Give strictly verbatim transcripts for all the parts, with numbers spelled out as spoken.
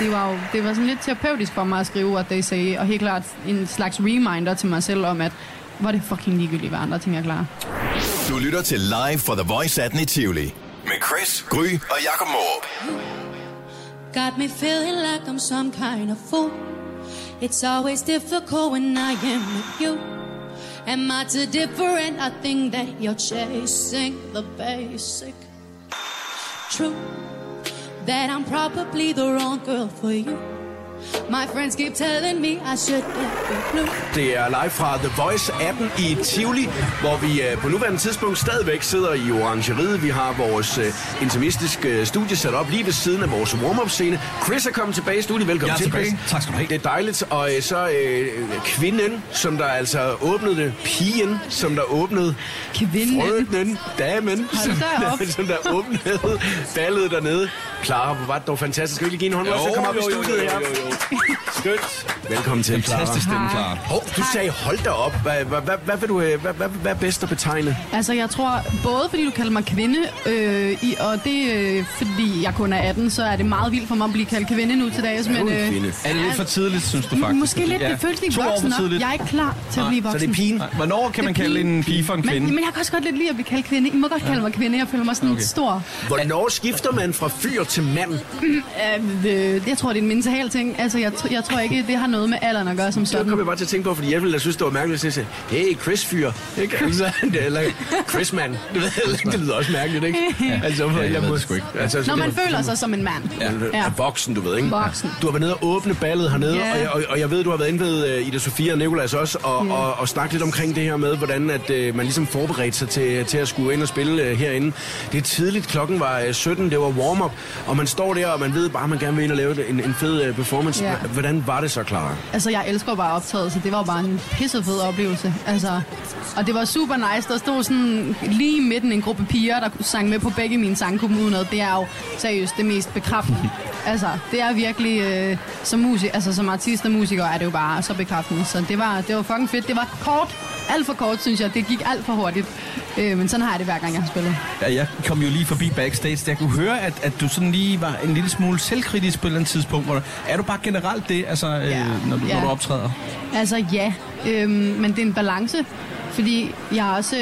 det var jo, det var sådan lidt terapeutisk for mig at skrive What They Say, og helt klart en slags reminder til mig selv om, at var det fucking ligegyldigt, hvad andre ting er klar. Du lytter til Live for The Voice atten i Tivoli med Chris, Gry og Jakob Morup. Got me feeling like I'm some kind of fool. It's always difficult when I am with you. Am I too different? I think that you're chasing the basic truth. That I'm probably the wrong girl for you. My friends keep telling me I should be blue. Det er live fra The Voice atten i Tivoli, hvor vi på nuværende tidspunkt stadigvæk sidder i orangeriet. Vi har vores uh, intimistiske studie sat op lige ved siden af vores warm-up-scene. Chris er kommet tilbage i studiet. Velkommen til, Chris. Tak skal du have. Det er dejligt. Og uh, så uh, kvinden, som der altså åbnede det. Pigen, som der åbnede. Kvinden. Frøkenen. Damen. Som der, som der åbnede ballet dernede. Clara, hvor var det dog fantastisk. Skal vi lige give en hånd? Jo, så kom op jo, i studiet her. Jo, jo, jo. Skønt. Velkommen til, Clara. Fantastisk stemme, Clara. Hov, du sagde, hold da op. Hvad, hvad, hvad, hvad vil du, hvad, hvad, hvad er bedst at betegne? Altså, jeg tror, både fordi du kalder mig kvinde, øh, og det øh, fordi jeg kun er atten, så er det meget vildt for mig at blive kaldt kvinde nu til dags. Men, øh, er det lidt for tidligt, synes du faktisk? Måske lidt. Det føles lige voksen op. Jeg er ikke klar til at blive voksen. Så det er pigen. Hvornår kan man kalde en pige for en kvinde? Men, men jeg kan også godt lidt lide at blive kaldt kvinde. I må godt kalde mig kvinde. Jeg føler mig sådan okay. Stor. Hvornår skifter man fra fyr til mand? Jeg tror, det er en mental ting. Altså, jeg, t- jeg tror ikke, det har noget med alderen at gøre som sådan. Det kom jeg bare til at tænke på, fordi jeg ville da synes, det var mærkeligt, at sige, hey, Chris-fyr. Eller Chris-mand. Det lyder også mærkeligt, ikke? Ja. Altså, ja, jeg, jeg ved det sgu ikke. Altså, når man føler sig som en mand. Ja. Ja. Er voksen, du ved, ikke? Voksen. Du har været nede og åbne ballet hernede, yeah. og, jeg, og, og jeg ved, du har været inde ved uh, Ida Sofia og Nicolas også, og, mm. og, og, og snakket lidt omkring det her med, hvordan at, uh, man ligesom forberedte sig til, til at skulle ind og spille uh, herinde. Det er tidligt, klokken var uh, sytten, det var warm-up, og man står der, og man ved bare, at man gerne vil ind og lave en, en fed uh, performance. Ja. Hvordan var det så, Clara? Altså, jeg elsker bare optaget, så det var bare en pissefed oplevelse. Altså, og det var super nice. Der stod sådan lige i midten en gruppe piger, der sang med på begge mine sanggruppen uden noget. Det er jo seriøst det mest bekræftende. Altså, det er virkelig øh, som musik, altså som artist og musiker er det jo bare så bekræftende. Så det var, det var fucking fedt. Det var kort. Alt for kort, synes jeg. Det gik alt for hurtigt. Øh, men sådan har jeg det, hver gang jeg har spillet. Ja, jeg kom jo lige forbi backstage, så jeg kunne høre, at, at du sådan lige var en lille smule selvkritisk på et eller andet tidspunkt. Hvor du, er du bare generelt det, altså, ja, øh, når, du, ja. når du optræder? Altså ja, øh, men det er en balance. Fordi jeg er, også,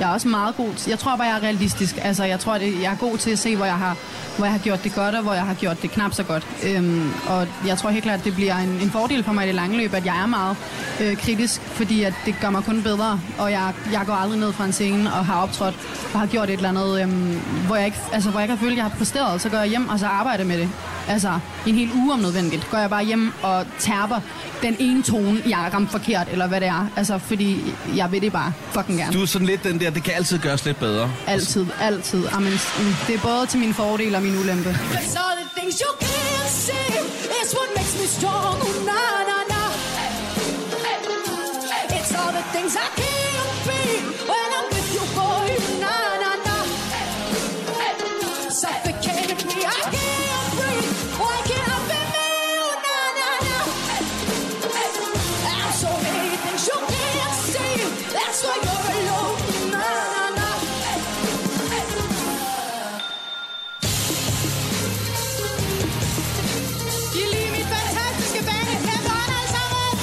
jeg er også meget god til, jeg tror bare, jeg er realistisk. Altså, jeg tror, det, jeg er god til at se, hvor jeg, har, hvor jeg har gjort det godt, og hvor jeg har gjort det knap så godt. Øhm, og jeg tror helt klart, at det bliver en, en fordel for mig i det lange løb, at jeg er meget øh, kritisk, fordi at det gør mig kun bedre. Og jeg, jeg går aldrig ned fra en scene og har optrådt og har gjort et eller andet, øhm, hvor, jeg ikke, altså, hvor jeg ikke har følt, at jeg har præsteret. Så går jeg hjem og så arbejder med det. Altså, en hel uge om nødvendigt. Går jeg bare hjem og terper den ene tone, jeg har ramt forkert, eller hvad det er. Altså, fordi jeg ved det bare fucking gerne. Du er sådan lidt den der, det kan altid gøres lidt bedre. Altid, altid. Amen, det er både til min fordel og min ulempe.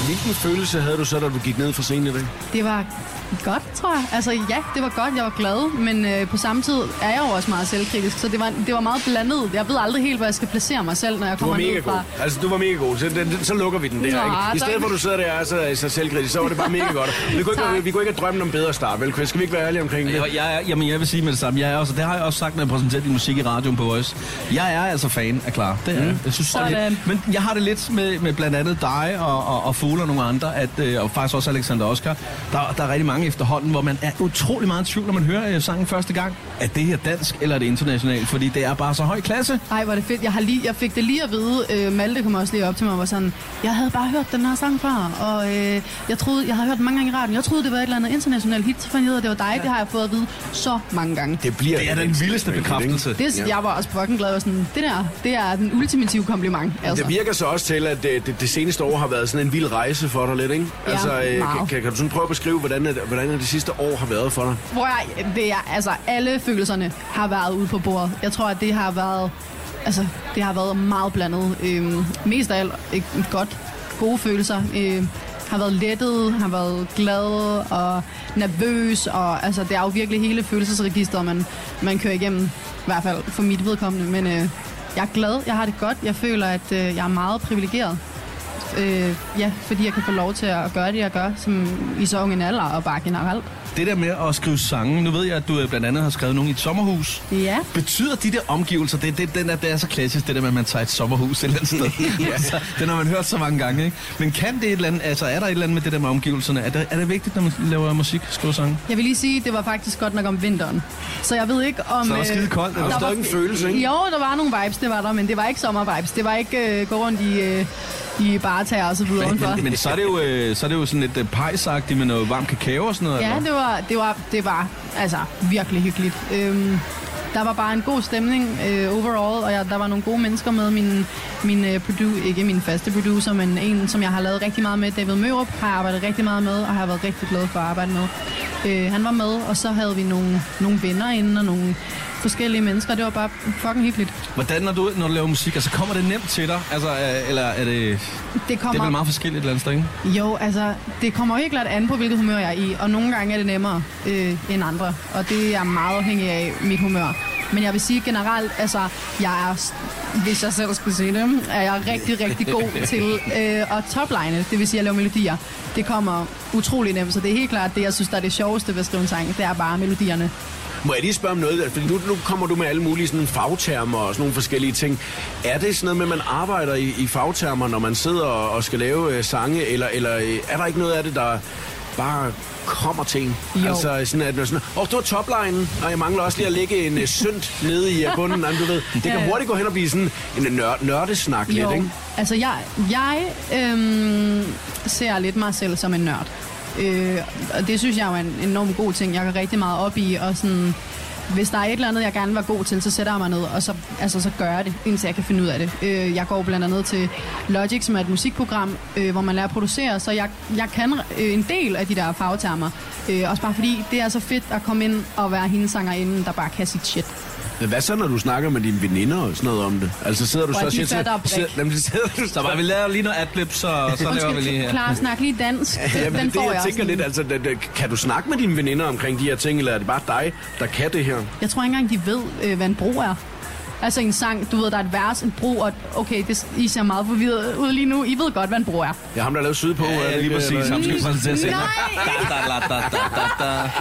Hvilken følelse havde du så, da du gik ned fra scenen i dag? Det var godt, tror jeg. Altså ja, det var godt, jeg var glad, men øh, på samme tid er jeg jo også meget selvkritisk, så det var, det var meget blandet. Jeg ved aldrig helt, hvor jeg skal placere mig selv, når jeg kommer ned fra... God. Altså, du var mega god. Så, den, så lukker vi den der, nå, ikke? I stedet for, du sidder der og så, så selvkritisk, så var det bare mega godt. Vi kunne ikke, vi kunne ikke have drømt om bedre start, vel? Skal vi ikke være ærlige omkring det? Jeg, jeg, jamen, jeg vil sige med det samme. Jeg er også, det har jeg også sagt, når jeg præsenterede din musik i radioen på Voice. Jeg er altså fan af Clara. Det er mm. jeg. Synes, men jeg har det lidt med, med blandt andet dig og, og, og Fugle og nogle andre, at, øh, og faktisk også Alexander Oscar. Der, der er rigtig mange efterhånden, hvor man er utrolig meget i tvivl, når man hører sangen første gang. Er det her dansk, eller er det internationalt? Fordi det er bare så høj klasse. Ej, hvor det fedt. Jeg, har lige, jeg fik det lige at vide. Øh, Malte kom også lige op til mig og var sådan, jeg havde bare hørt den her sang før, og øh, jeg troede, jeg havde hørt den mange gange i radioen. Jeg troede, det var et eller andet internationalt hit, så fandt jeg ud, det var dig. Ja. Det har jeg fået at vide så mange gange. Det, bliver det er den vildeste bekræftelse. Det, ja. Jeg var også fucking glad og sådan, det der, det er den ultimative kompliment. Altså. Det virker så også til, at det, det, det seneste år har været sådan en vild rejse for dig lidt, ikke? Altså, ja, øh, kan, kan, kan du sådan prøve at beskrive, hvordan er det, hvordan det sidste år har været for dig? Hvor jeg, det er, altså alle følelserne har været ude på bordet. Jeg tror, at det har været altså, det har været meget blandet. Øh, mest af alt øh, godt, gode følelser. Øh, har været lettet, har været glad og nervøs, og altså, det er jo virkelig hele følelsesregisteret, man, man kører igennem, i hvert fald for mit vedkommende. Men øh, jeg er glad, jeg har det godt, jeg føler, at øh, jeg er meget privilegeret. Øh, ja, fordi jeg kan få lov til at gøre det, jeg gør, som i så unge en alder og bare generelt. Det der med at skrive sange, nu ved jeg, at du blandt andet har skrevet nogle i et sommerhus. Ja. Betyder de der omgivelser, det, det, den er, det er så klassisk, det der med, at man tager et sommerhus et eller andet sted. Ja. Altså, det har man hørt så mange gange, ikke? Men kan det et eller andet, altså er der et eller andet med det der med omgivelserne? Er det, er det vigtigt, når man laver musik, skriver sange? Jeg vil lige sige, det var faktisk godt nok om vinteren. Så jeg ved ikke om... Så er det skide koldt, øh, der, der var ikke en følelse, ikke? Jo, der var nogle vibes, det var der, men det var ikke sommervibes. Det var ikke øh, gå rundt i... Øh, I bare tager og så videre udenfor. Men, men så er det jo øh, så er det jo sådan lidt øh, pejsagtigt med noget varm kakao og sådan noget. Ja, eller? det var det var det var altså virkelig hyggeligt. Øhm, der var bare en god stemning øh, overall, og jeg, der var nogle gode mennesker med. Min min øh, produ- ikke min faste producer, men en som jeg har lavet rigtig meget med, David Morup, har jeg arbejdet rigtig meget med og har været rigtig glad for at arbejde med. Øh, han var med, og så havde vi nogle nogle venner inde og nogle forskellige mennesker. Det var bare fucking hyggeligt. Hvordan når du når du laver musik, altså kommer det nemt til dig? Altså eller er det det kommer det er vel meget forskelligt et eller andet sted, ikke? Jo, altså det kommer helt klart an på hvilket humør jeg er i, og nogle gange er det nemmere øh, end andre, og det er jeg meget afhængig af mit humør. Men jeg vil sige generelt, altså jeg er, hvis jeg selv skulle sige det, er jeg rigtig rigtig god til øh, at topline, det vil sige at lave melodier. Det kommer utrolig nemt, så det er helt klart det jeg synes der er det sjoveste ved at skrive en sang, det er bare melodierne. Må jeg lige spørge om noget? Fordi nu, nu kommer du med alle mulige sådan fagtermer og sådan nogle forskellige ting. Er det sådan noget med, at man arbejder i, i fagtermer, når man sidder og, og skal lave øh, sange? Eller, eller er der ikke noget af det, der bare kommer til en? Jo. Altså sådan, at man sådan, åh, oh, det var toplinen, og jeg mangler også lige at lægge en øh, synt nede i bunden. Jamen, du ved, det kan hurtigt gå hen og blive sådan en nør, nørdesnak jo. Lidt, ikke? Altså, jeg, jeg øh, ser lidt mig selv som en nørd. Øh, og det synes jeg er en enormt god ting. Jeg går rigtig meget op i, og sådan, hvis der er et eller andet, jeg gerne var god til, så sætter jeg mig ned, og så, altså, så gør jeg det, indtil jeg kan finde ud af det. Øh, jeg går blandt andet til Logic, som er et musikprogram, øh, hvor man lærer at producere, så jeg, jeg kan øh, en del af de der fagtermer. Øh, også bare fordi, det er så fedt at komme ind og være hendesangerinde, der bare kan sit shit. Hvad så, når du snakker med dine veninder og sådan noget om det? Altså sidder du så og siger til... Så bare, vi laver lige noget adlibs, og så laver vi lige her. Klar, snak lige dansk. Ja, den det, får jeg, jeg tænker lidt, altså, kan du snakke med dine veninder omkring de her ting, eller er det bare dig, der kan det her? Jeg tror ikke engang, de ved, hvad en bro er. Altså en sang, du ved, der er et vers, en bro, og okay, det, I ser meget forvirret ud lige nu. I ved godt, hvad en bro er. Ja, ham der lavede syd på. Ja, ja, lige præcis. Ham skal præsentere sig. Nej!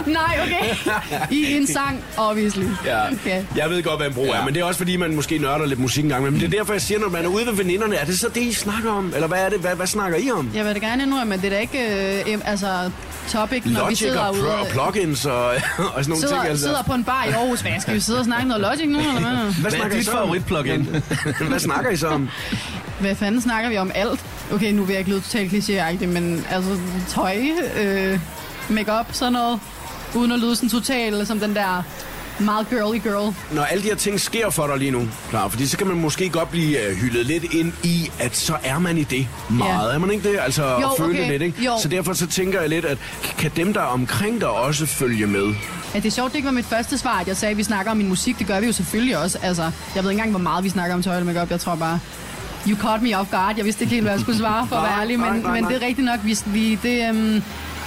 Nej, okay. I en sang, obviously. Ja. Okay. Jeg ved godt, hvad en bro ja. er, men det er også fordi, man måske nørder lidt musik engang. Men det er derfor, jeg siger, når man er ude ved veninderne, er det så det, I snakker om? Eller hvad er det? Hvad, hvad snakker I om? Jeg vil da gerne indrømme, at det er da ikke øh, altså, topic, når Logic vi sidder og, pr- og plugins og, og sådan nogle sidder, ting. Altså. Sidder på en bar i Aarhus. Hvad skal vi sidde og snakke noget Logic nu? Eller hvad? Hvad snakker dit favorit-plugin. Hvad snakker I så om? Hvad fanden snakker vi om? Alt. Okay, nu vil jeg ikke lyde totalt klichéagtigt, men altså tøj, øh, make-up, sådan noget, uden at lyde sådan totalt som den der meget girly girl. Når alle de her ting sker for dig lige nu, klar, fordi så kan man måske godt blive øh, hyldet lidt ind i, at så er man i det meget. Ja. Er man ikke det? Altså jo, at føle okay. lidt, ikke? Jo. Så derfor så tænker jeg lidt, at kan dem, der omkring dig, også følge med? Ja, det er sjovt, det ikke var mit første svar, at jeg sagde, at vi snakker om min musik. Det gør vi jo selvfølgelig også. Altså, jeg ved ikke engang, hvor meget vi snakker om tøj og make-up. Jeg tror bare, you caught me off guard. Jeg vidste ikke helt, hvad jeg skulle svare for at være ærlig, men, nej, nej, nej. men det er rigtigt nok, vi... Det, øhm,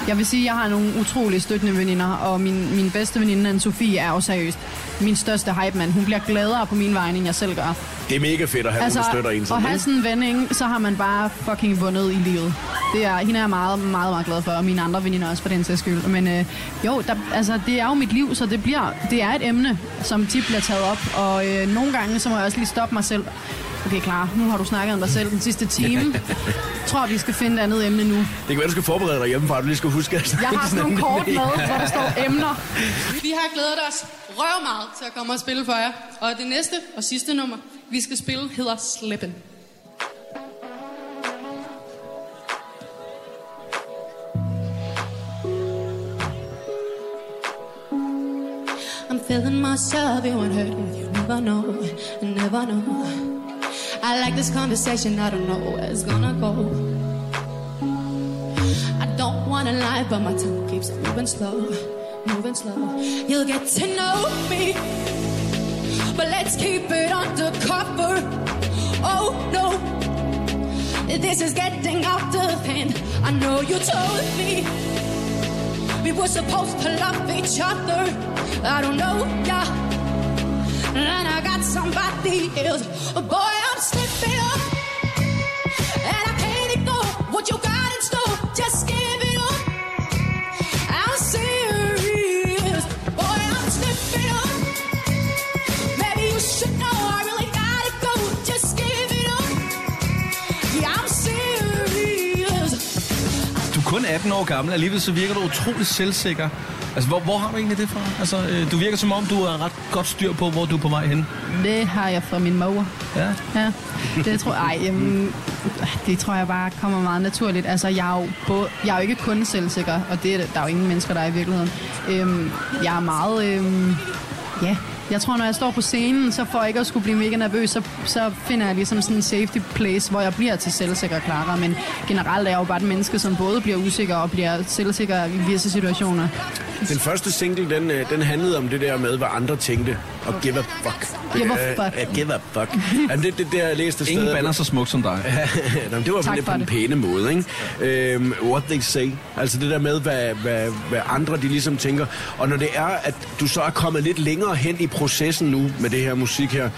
jeg vil sige, at jeg har nogle utrolige støttende veninder, og min, min bedste veninde, Sofie, er jo seriøst min største hype-mand. Hun bliver gladere på min vej, end jeg selv gør. Det er mega fedt at have altså, nogen, der støtter en sådan. Og have sådan en ven, ikke? Så har man bare fucking vundet i livet. Det er, hende er jeg meget, meget, meget glad for, og mine andre veninder også, for den sags skyld. Men øh, jo, der, altså, det er jo mit liv, så det, bliver, det er et emne, som tit bliver taget op. Og øh, nogle gange, så må jeg også lige stoppe mig selv. Okay, klar. Nu har du snakket om dig selv den sidste time. Jeg tror, vi skal finde et andet emne nu. Det kan være, du skal forberede dig hjemmefra, du lige skal huske at snakke. Jeg har sådan nogle kort med, hvor der står emner. Vi har glædet os røv meget til at komme og spille for jer. Og det næste og sidste nummer, vi skal spille, hedder Slippen. I'm feeling myself, you won't hurt me, you never know, you never know. I like this conversation, I don't know where it's gonna go. I don't wanna lie, but my tongue keeps moving slow, moving slow. You'll get to know me, but let's keep it undercover. Oh no, this is getting out of hand. I know you told me we were supposed to love each other. I don't know, yeah, and I got somebody else. Boy, I'm slipping up, and I can't ignore what you got in store. Just give it up. I'm serious. Boy, I'm slipping up. Maybe you should know I really gotta go. Just give it up. Yeah, I'm serious. Du er kun atten år gammel, alligevel så virker du utroligt selvsikker. Altså, hvor, hvor har du egentlig det fra? Altså, øh, du virker som om, du har ret godt styr på, hvor du er på vej hen. Det har jeg fra min mor. Ja? Ja. Det tror, ej, øhm, det tror jeg bare kommer meget naturligt. Altså, jeg er jo, både, jeg er jo ikke kun selvsikker, og det er, der er jo ingen mennesker, der er i virkeligheden. Øhm, jeg er meget... Øhm, ja, jeg tror, når jeg står på scenen, så for ikke at skulle blive mega nervøs, så, så finder jeg ligesom sådan en safety place, hvor jeg bliver til selvsikker Clara. Men generelt er jeg jo bare et menneske, som både bliver usikker og bliver selvsikker i visse situationer. Den første single, den, den handlede om det der med, hvad andre tænkte. Og give a fuck. Give a fuck. Uh, give a fuck. Jamen, det, det der, jeg læste et sted. Ingen bander så smukt som dig. Jamen, det var tak på den pæne måde, ikke? Uh, what they say. Altså det der med, hvad, hvad, hvad andre de ligesom tænker. Og når det er, at du så er kommet lidt længere hen i processen nu med det her musik her,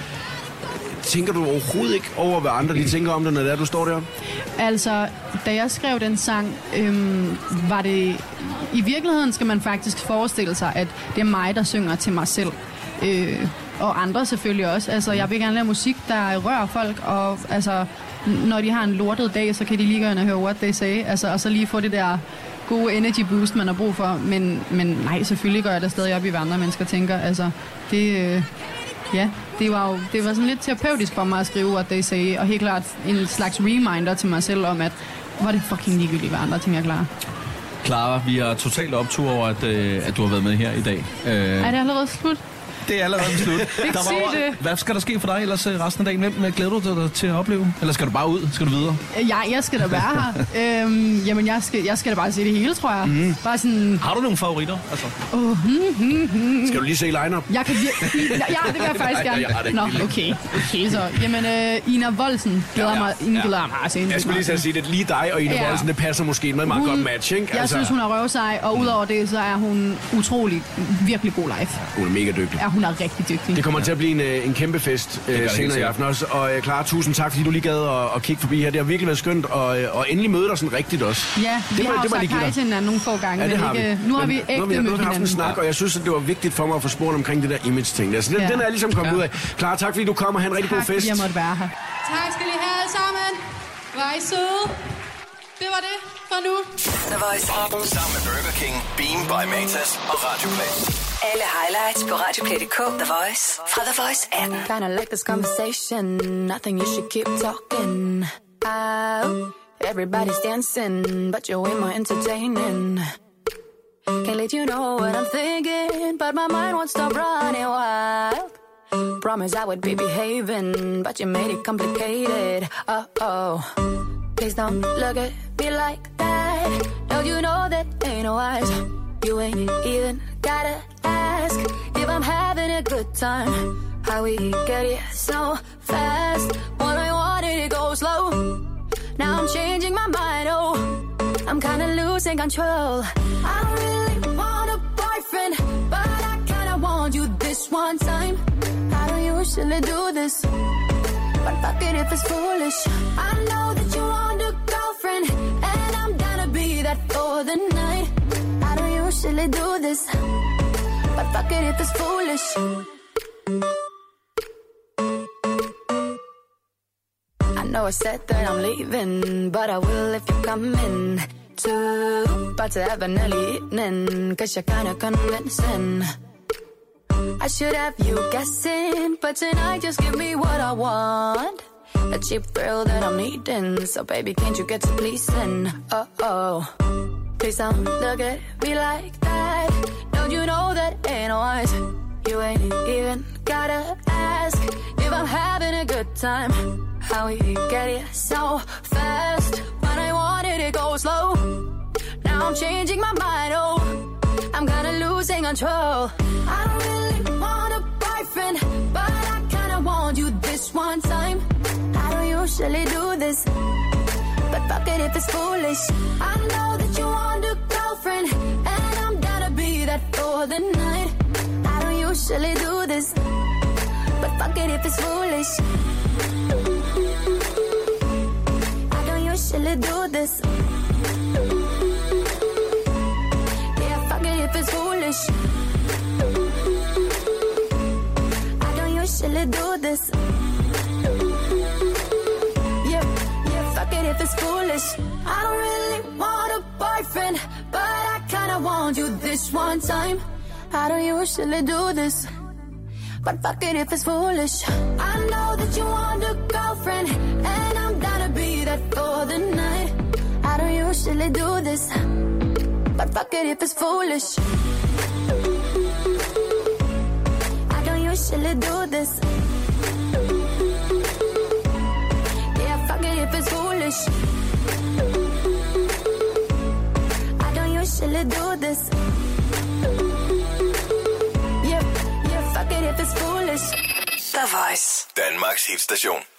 tænker du overhovedet ikke over, hvad andre de tænker om det, når det er, du står der? Altså, da jeg skrev den sang, øhm, var det... I virkeligheden skal man faktisk forestille sig, at det er mig, der synger til mig selv. Øh, og andre selvfølgelig også. Altså, jeg vil gerne lave musik, der rører folk, og altså, når de har en lortet dag, så kan de lige gerne høre what they say, altså, og så lige få det der gode energy boost, man har brug for. Men, men nej, selvfølgelig går jeg da stadig op i, hvad andre mennesker tænker. Altså, det... Øh, ja, det var jo, det var sådan lidt terapeutisk for mig at skrive what they say, og helt klart en slags reminder til mig selv om, at var det fucking ligegyldigt, hvad andre ting jeg klarer. Clara, vi er totalt optur over, at, øh, at du har været med her i dag. Øh, er det allerede slut? Det er allerede slut. Der var, det. Hvad skal der ske for dig ellers resten af dagen? Hvem glæder du dig til at opleve? Eller skal du bare ud? Skal du videre? Ja, jeg skal da være her. øhm, jamen, jeg skal, jeg skal da bare se det hele, tror jeg. Mm. Bare sådan... Har du nogle favoritter? Altså? Oh, mm, mm, mm. Skal du lige se line-up? Jeg kan vir- ja, det vil jeg faktisk gerne. Nej, jeg Nå, okay. okay så. Jamen, øh, Ina Volsen glæder ja, ja. mig. Ina glæder ja. mig. Altså, jeg skulle lige så sige, at lige dig og Ina ja. Volsen, det passer måske med en meget hun, godt match, ikke? Altså... Jeg synes, hun er røvsej, og udover det, så er hun utrolig, virkelig god live. Hun er mega dygtig. Ja, hun er rigtig dygtig. Det kommer ja. til at blive en, en kæmpe fest øh, senere i aften også. Og uh, Clara, tusind tak, fordi du lige gad at, at kigge forbi her. Det har virkelig været skønt, og, og endelig møde dig sådan rigtigt også. Ja, det vi var, har det jo sagt hej til hinanden nogle få gange, ja, men har ikke, nu har vi ægte mødt hinanden. Nu har vi haft en snak, og jeg synes, at det var vigtigt for mig at få spurgt omkring det der image-ting. Altså, den, ja. den er ligesom kommet ja. ud af. Clara, tak fordi du kom og have en rigtig tak, god fest. Tak, jeg måtte være her. Tak skal I have alle sammen. Var I søde? Det var det for nu. The Voice appen sammen med Burger King, Beam by Matas og Radioplay. Alle highlights på radioplay punktum d k. The Voice fra The Voice appen. Kind of like this conversation. Nothing you should keep talking. Oh, everybody's dancing, but you're way more entertaining. Can't let you know what I'm thinking, but my mind won't stop running wild. Promise I would be behaving, but you made it complicated. Oh oh. Please don't look at me like that. Don't you know that ain't wise? You ain't even gotta ask if I'm having a good time. How we get here so fast? When I wanted it go slow. Now I'm changing my mind, oh. I'm kinda losing control. I don't really want a boyfriend, but I kinda want you this one time. I don't usually do this, but fuck it if it's foolish. I know that you want a girlfriend, and I'm gonna be that for the night. I don't usually do this, but fuck it if it's foolish. I know I said that I'm leaving, but I will if you're coming too. About to have an early evening, cause you're kinda convincing. I should have you guessing, but tonight just give me what I want. A cheap thrill that I'm needing, so baby can't you get to pleasing? Oh oh, please don't look at me like that. Don't you know that ain't wise? You ain't even gotta ask if I'm having a good time. How we get it so fast? When I wanted it go slow. Now I'm changing my mind, oh. I'm kinda losing control. I don't really want a boyfriend. different, but I kinda want you this one time. I don't usually do this, but fuck it if it's foolish. I know that you want a girlfriend, and I'm gonna be that for the night. I don't usually do this, but fuck it if it's foolish. I don't usually do this. Yeah, fuck it if it's foolish. Usually do this. Yeah, yeah, fuck it if it's foolish. I don't really want a boyfriend, but I kinda want you this one time. I don't usually do this, but fuck it if it's foolish. I know that you want a girlfriend, and I'm gonna be that for the night. I don't usually do this, but fuck it if it's foolish. Usually do this. Yeah, fuck it if it's foolish. I don't usually do this. Yeah, yeah, fuck it if it's foolish. The Voice, Danmarks hitstation.